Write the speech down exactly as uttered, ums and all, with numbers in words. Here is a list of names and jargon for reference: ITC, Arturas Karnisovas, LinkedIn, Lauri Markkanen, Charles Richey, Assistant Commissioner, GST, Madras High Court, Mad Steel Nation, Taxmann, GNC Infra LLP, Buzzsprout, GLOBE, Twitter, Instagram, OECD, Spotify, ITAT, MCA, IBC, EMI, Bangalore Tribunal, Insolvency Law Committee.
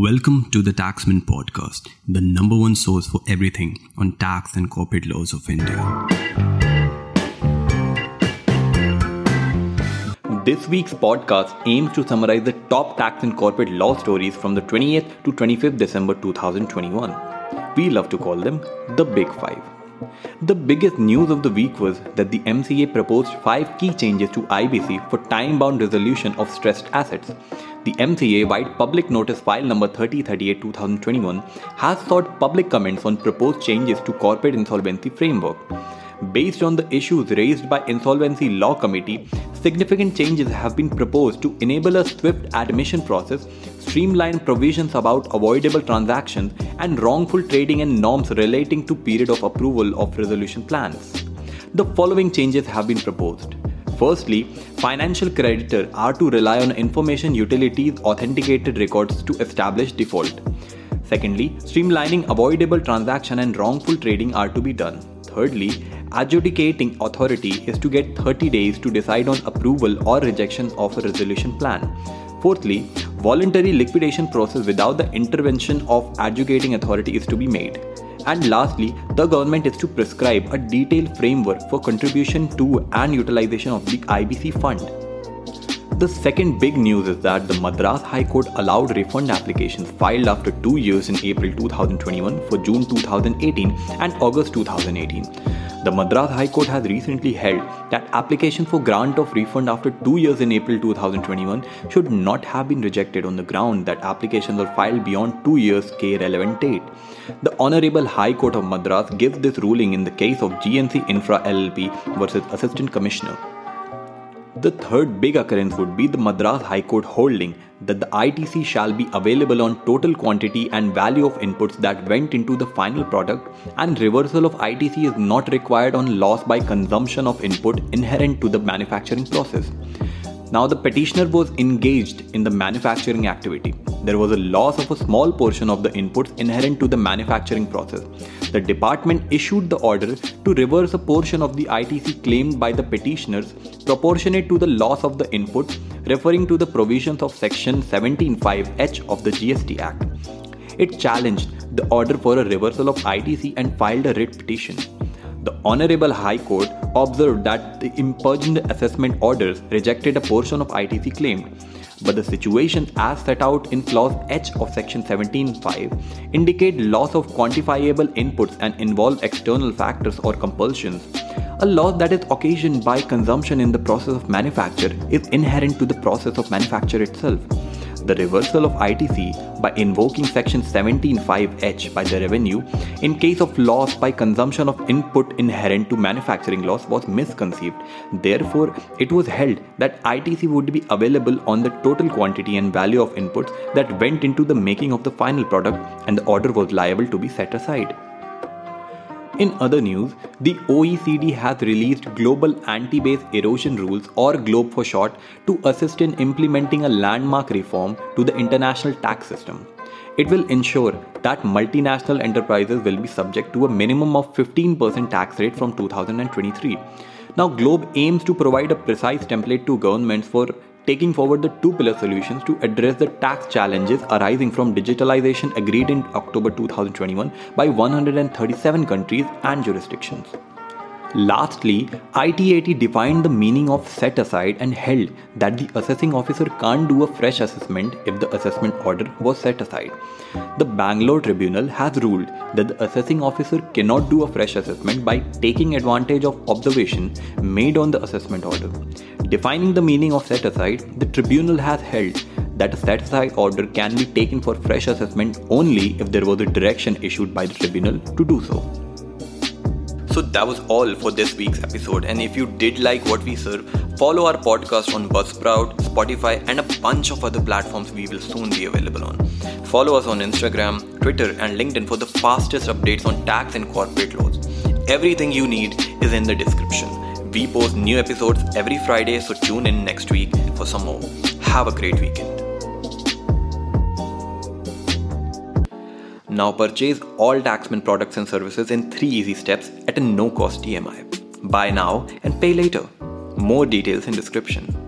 Welcome to the Taxmann podcast, the number one source for everything on tax and corporate laws of India. This week's podcast aims to summarize the top tax and corporate law stories from the twentieth to twenty-fifth December two thousand twenty-one. We love to call them the Big Five. The biggest news of the week was that the M C A proposed five key changes to I B C for time-bound resolution of stressed assets. The M C A-wide public notice file number thirty thirty-eight twenty twenty-one has sought public comments on proposed changes to corporate insolvency framework. Based on the issues raised by Insolvency Law Committee, significant changes have been proposed to enable a swift admission process, streamline provisions about avoidable transactions, and wrongful trading and norms relating to period of approval of resolution plans. The following changes have been proposed. Firstly, financial creditors are to rely on information utilities authenticated records to establish default. Secondly, streamlining avoidable transaction and wrongful trading are to be done. Thirdly, adjudicating authority is to get thirty days to decide on approval or rejection of a resolution plan. Fourthly, voluntary liquidation process without the intervention of adjudicating authority is to be made. And lastly, the government is to prescribe a detailed framework for contribution to and utilization of the I B C fund. The second big news is that the Madras High Court allowed refund applications filed after two years in April two thousand twenty-one for June two thousand eighteen and August two thousand eighteen. The Madras High Court has recently held that application for grant of refund after two years in April two thousand twenty-one should not have been rejected on the ground that applications are filed beyond two years K relevant date. The Honorable High Court of Madras gives this ruling in the case of G N C Infra L L P versus Assistant Commissioner. The third big occurrence would be the Madras High Court holding that the I T C shall be available on total quantity and value of inputs that went into the final product, and reversal of I T C is not required on loss by consumption of input inherent to the manufacturing process. Now, the petitioner was engaged in the manufacturing activity. There was a loss of a small portion of the inputs inherent to the manufacturing process. The department issued the order to reverse a portion of the I T C claimed by the petitioners proportionate to the loss of the inputs, referring to the provisions of Section seventeen point five H of the G S T Act. It challenged the order for a reversal of I T C and filed a writ petition. The Honorable High Court observed that the impugnative assessment orders rejected a portion of I T C claimed, but the situation as set out in Clause H of Section seventeen point five indicate loss of quantifiable inputs and involve external factors or compulsions. A loss that is occasioned by consumption in the process of manufacture is inherent to the process of manufacture itself. The reversal of I T C by invoking Section seventeen point five H by the revenue in case of loss by consumption of input inherent to manufacturing loss was misconceived. Therefore, it was held that I T C would be available on the total quantity and value of inputs that went into the making of the final product, and the order was liable to be set aside. In other news, the O E C D has released Global Anti-Base Erosion Rules, or GLOBE for short, to assist in implementing a landmark reform to the international tax system. It will ensure that multinational enterprises will be subject to a minimum of fifteen percent tax rate from two thousand twenty-three. Now, GLOBE aims to provide a precise template to governments for taking forward the two-pillar solutions to address the tax challenges arising from digitalization agreed in October two thousand twenty-one by one hundred thirty-seven countries and jurisdictions. Lastly, I T A T defined the meaning of set aside and held that the assessing officer can't do a fresh assessment if the assessment order was set aside. The Bangalore Tribunal has ruled that the assessing officer cannot do a fresh assessment by taking advantage of observation made on the assessment order. Defining the meaning of set aside, the tribunal has held that a set aside order can be taken for fresh assessment only if there was a direction issued by the tribunal to do so. So that was all for this week's episode, and if you did like what we serve, follow our podcast on Buzzsprout, Spotify, and a bunch of other platforms we will soon be available on. Follow us on Instagram, Twitter, and LinkedIn for the fastest updates on tax and corporate laws. Everything you need is in the description. We post new episodes every Friday, so tune in next week for some more. Have a great weekend. Now purchase all Taxmann products and services in three easy steps at a no-cost E M I. Buy now and pay later. More details in description.